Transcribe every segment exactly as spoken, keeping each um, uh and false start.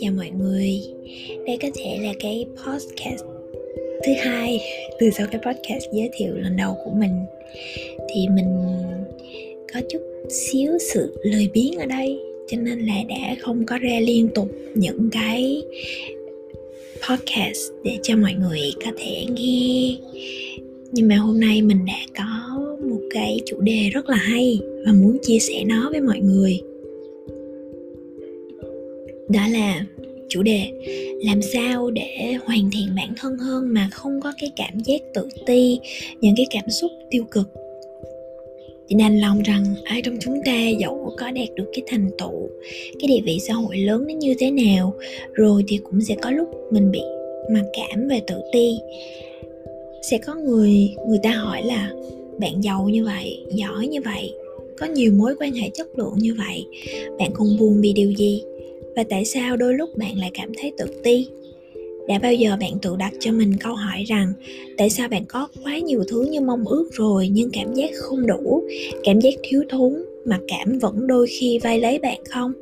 Chào mọi người, đây có thể là cái podcast thứ hai từ sau cái podcast giới thiệu lần đầu của mình. Thì mình có chút xíu sự lười biếng ở đây, cho nên là đã không có ra liên tục những cái podcast để cho mọi người có thể nghe. Nhưng mà hôm nay mình đã có một cái chủ đề rất là hay và muốn chia sẻ nó với mọi người. Đó là chủ đề làm sao để hoàn thiện bản thân hơn mà không có cái cảm giác tự ti, những cái cảm xúc tiêu cực. Thì đành lòng rằng ai trong chúng ta dẫu có đạt được cái thành tựu, cái địa vị xã hội lớn đến như thế nào, rồi thì cũng sẽ có lúc mình bị mặc cảm về tự ti. Sẽ có người người ta hỏi là bạn giàu như vậy, giỏi như vậy, có nhiều mối quan hệ chất lượng như vậy, bạn còn buồn vì điều gì? Và tại sao đôi lúc bạn lại cảm thấy tự ti? Đã bao giờ bạn tự đặt cho mình câu hỏi rằng tại sao bạn có quá nhiều thứ như mong ước rồi nhưng cảm giác không đủ, cảm giác thiếu thốn, mặc cảm vẫn đôi khi vây lấy bạn không?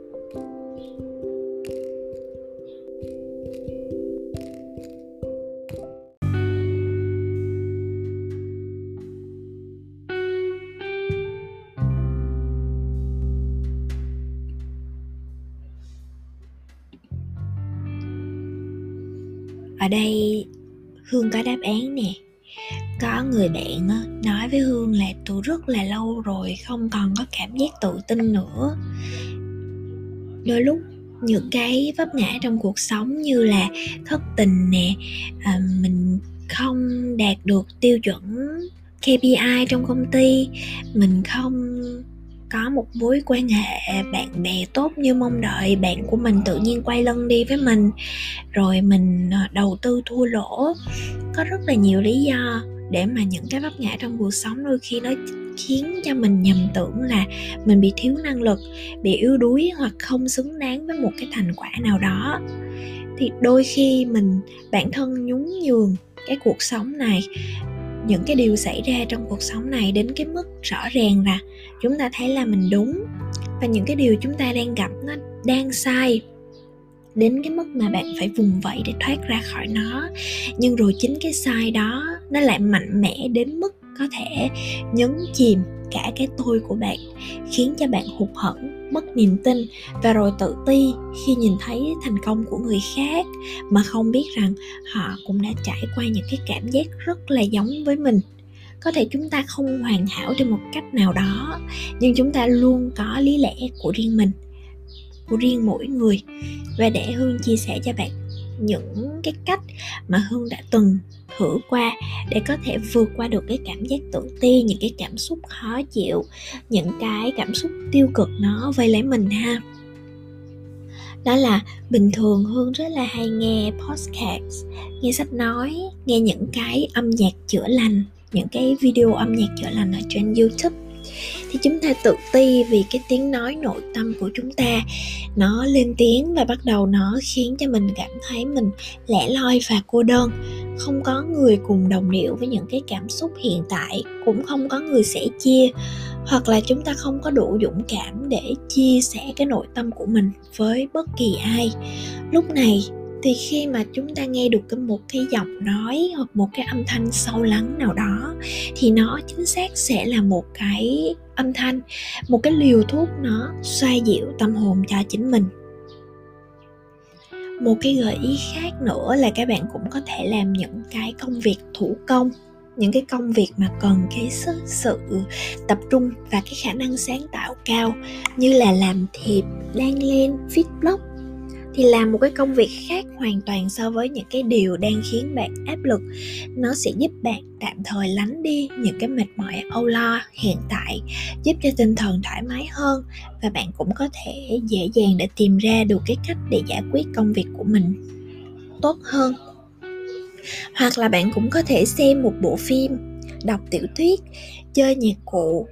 Ở đây Hương có đáp án nè. Có người bạn nói với Hương là tôi rất là lâu rồi không còn có cảm giác tự tin nữa. Đôi lúc những cái vấp ngã trong cuộc sống như là thất tình nè, à, mình không đạt được tiêu chuẩn K P I trong công ty, mình không có một mối quan hệ bạn bè tốt như mong đợi, bạn của mình tự nhiên quay lưng đi với mình, rồi mình đầu tư thua lỗ. Có rất là nhiều lý do để mà những cái vấp ngã trong cuộc sống đôi khi nó khiến cho mình nhầm tưởng là mình bị thiếu năng lực, bị yếu đuối hoặc không xứng đáng với một cái thành quả nào đó. Thì đôi khi mình bản thân nhún nhường cái cuộc sống này, những cái điều xảy ra trong cuộc sống này đến cái mức rõ ràng là chúng ta thấy là mình đúng, và những cái điều chúng ta đang gặp nó đang sai đến cái mức mà bạn phải vùng vẫy để thoát ra khỏi nó. Nhưng rồi chính cái sai đó nó lại mạnh mẽ đến mức có thể nhấn chìm cả cái tôi của bạn, khiến cho bạn hụt hẫng, mất niềm tin và rồi tự ti khi nhìn thấy thành công của người khác mà không biết rằng họ cũng đã trải qua những cái cảm giác rất là giống với mình. Có thể chúng ta không hoàn hảo trên một cách nào đó, nhưng chúng ta luôn có lý lẽ của riêng mình, của riêng mỗi người. Và để Hương chia sẻ cho bạn những cái cách mà Hương đã từng thử qua để có thể vượt qua được cái cảm giác tự ti, những cái cảm xúc khó chịu, những cái cảm xúc tiêu cực nó vây lấy mình ha. Đó là bình thường Hương rất là hay nghe podcast, nghe sách nói, nghe những cái âm nhạc chữa lành, những cái video âm nhạc chữa lành ở trên YouTube. Thì chúng ta tự ti vì cái tiếng nói nội tâm của chúng ta nó lên tiếng và bắt đầu nó khiến cho mình cảm thấy mình lẻ loi và cô đơn, không có người cùng đồng điệu với những cái cảm xúc hiện tại, cũng không có người sẻ chia, hoặc là chúng ta không có đủ dũng cảm để chia sẻ cái nội tâm của mình với bất kỳ ai. Lúc này thì khi mà chúng ta nghe được một cái giọng nói hoặc một cái âm thanh sâu lắng nào đó, thì nó chính xác sẽ là một cái âm thanh, một cái liều thuốc nó xoa dịu tâm hồn cho chính mình. Một cái gợi ý khác nữa là các bạn cũng có thể làm những cái công việc thủ công, những cái công việc mà cần cái sự, sự tập trung và cái khả năng sáng tạo cao, như là làm thiệp, đan len, viết blog. Thì làm một cái công việc khác hoàn toàn so với những cái điều đang khiến bạn áp lực, nó sẽ giúp bạn tạm thời lánh đi những cái mệt mỏi âu lo hiện tại, giúp cho tinh thần thoải mái hơn, và bạn cũng có thể dễ dàng để tìm ra được cái cách để giải quyết công việc của mình tốt hơn. Hoặc là bạn cũng có thể xem một bộ phim, đọc tiểu thuyết, chơi nhạc cụ,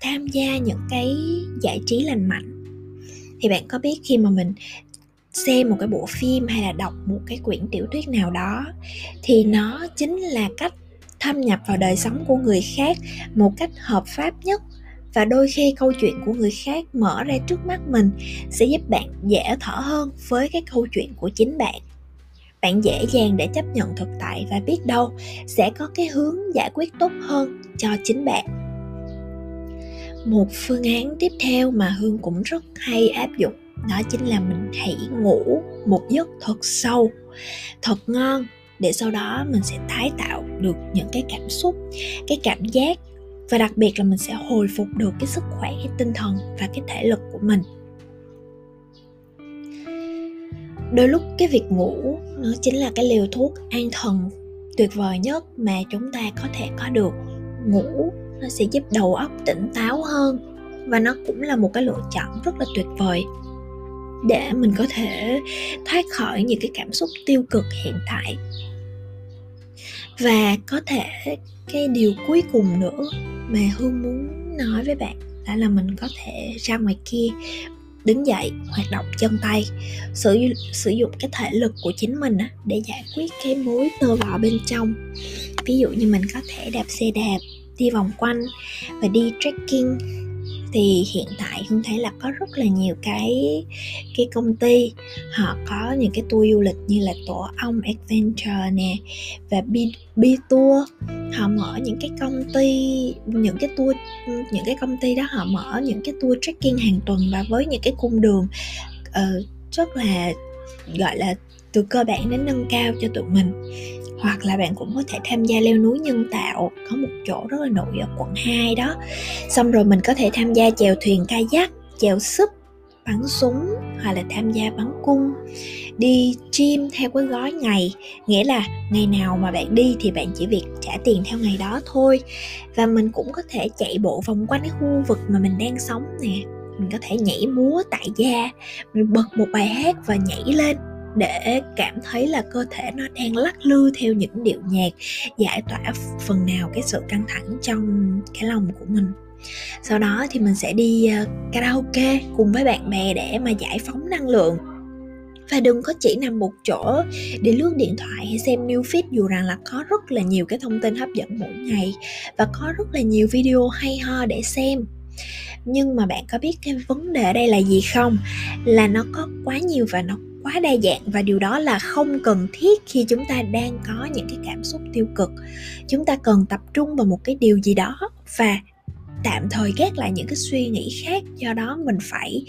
tham gia những cái giải trí lành mạnh. Thì bạn có biết khi mà mình xem một cái bộ phim hay là đọc một cái quyển tiểu thuyết nào đó thì nó chính là cách thâm nhập vào đời sống của người khác một cách hợp pháp nhất Và đôi khi câu chuyện của người khác mở ra trước mắt mình sẽ giúp bạn dễ thở hơn với cái câu chuyện của chính bạn. Bạn dễ dàng để chấp nhận thực tại và biết đâu sẽ có cái hướng giải quyết tốt hơn cho chính bạn. Một phương án tiếp theo mà Hương cũng rất hay áp dụng đó chính là mình hãy ngủ một giấc thật sâu, thật ngon để sau đó mình sẽ tái tạo được những cái cảm xúc, cái cảm giác và đặc biệt là mình sẽ hồi phục được cái sức khỏe, cái tinh thần và cái thể lực của mình. Đôi lúc cái việc ngủ nó chính là cái liều thuốc an thần tuyệt vời nhất mà chúng ta có thể có được. Ngủ nó sẽ giúp đầu óc tỉnh táo hơn và nó cũng là một cái lựa chọn rất là tuyệt vời để mình có thể thoát khỏi những cái cảm xúc tiêu cực hiện tại. Và có thể cái điều cuối cùng nữa mà Hương muốn nói với bạn đó là mình có thể ra ngoài kia, đứng dậy, hoạt động chân tay, sử, sử dụng cái thể lực của chính mình để giải quyết cái mối tơ vò bên trong. Ví dụ như mình có thể đạp xe đạp, đi vòng quanh và đi trekking. Thì hiện tại Hương thấy là có rất là nhiều cái, cái công ty họ có những cái tour du lịch như là Tổ Ong Adventure nè và Bi Tour. Họ mở những cái công ty những cái tour những cái công ty đó họ mở những cái tour trekking hàng tuần và với những cái cung đường uh, rất là gọi là từ cơ bản đến nâng cao cho tụi mình. Hoặc là bạn cũng có thể tham gia leo núi nhân tạo, có một chỗ rất là nổi ở quận hai đó. Xong rồi mình có thể tham gia chèo thuyền kayak, chèo súp, bắn súng hoặc là tham gia bắn cung, đi gym theo cái gói ngày, nghĩa là ngày nào mà bạn đi thì bạn chỉ việc trả tiền theo ngày đó thôi. Và mình cũng có thể chạy bộ vòng quanh cái khu vực mà mình đang sống nè, mình có thể nhảy múa tại gia, mình bật một bài hát và nhảy lên để cảm thấy là cơ thể nó đang lắc lư theo những điệu nhạc, giải tỏa phần nào cái sự căng thẳng trong cái lòng của mình. Sau đó thì mình sẽ đi karaoke cùng với bạn bè để mà giải phóng năng lượng. Và đừng có chỉ nằm một chỗ để lướt điện thoại hay xem new feed, dù rằng là có rất là nhiều cái thông tin hấp dẫn mỗi ngày và có rất là nhiều video hay ho để xem. Nhưng mà bạn có biết cái vấn đề ở đây là gì không? Là nó có quá nhiều và nó quá đa dạng, và điều đó là không cần thiết khi chúng ta đang có những cái cảm xúc tiêu cực. Chúng ta cần tập trung vào một cái điều gì đó và tạm thời gác lại những cái suy nghĩ khác. Do đó mình phải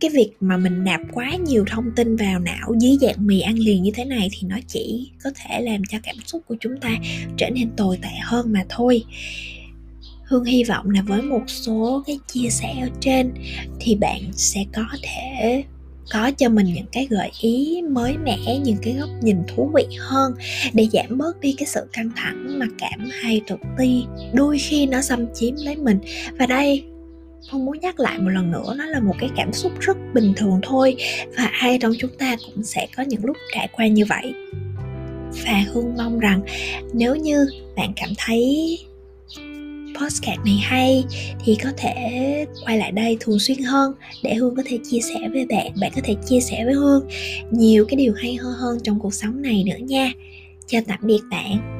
cái việc mà mình nạp quá nhiều thông tin vào não dưới dạng mì ăn liền như thế này thì nó chỉ có thể làm cho cảm xúc của chúng ta trở nên tồi tệ hơn mà thôi. Hương hy vọng là với một số cái chia sẻ ở trên thì bạn sẽ có thể có cho mình những cái gợi ý mới mẻ, những cái góc nhìn thú vị hơn để giảm bớt đi cái sự căng thẳng, mặc cảm hay tự ti đôi khi nó xâm chiếm lấy mình. Và đây không muốn nhắc lại một lần nữa, nó là một cái cảm xúc rất bình thường thôi và ai trong chúng ta cũng sẽ có những lúc trải qua như vậy. Và Hương mong rằng nếu như bạn cảm thấy podcast này hay thì có thể quay lại đây thường xuyên hơn để Hương có thể chia sẻ với bạn. Bạn có thể chia sẻ với Hương nhiều cái điều hay ho hơn trong cuộc sống này nữa nha. Chào tạm biệt bạn.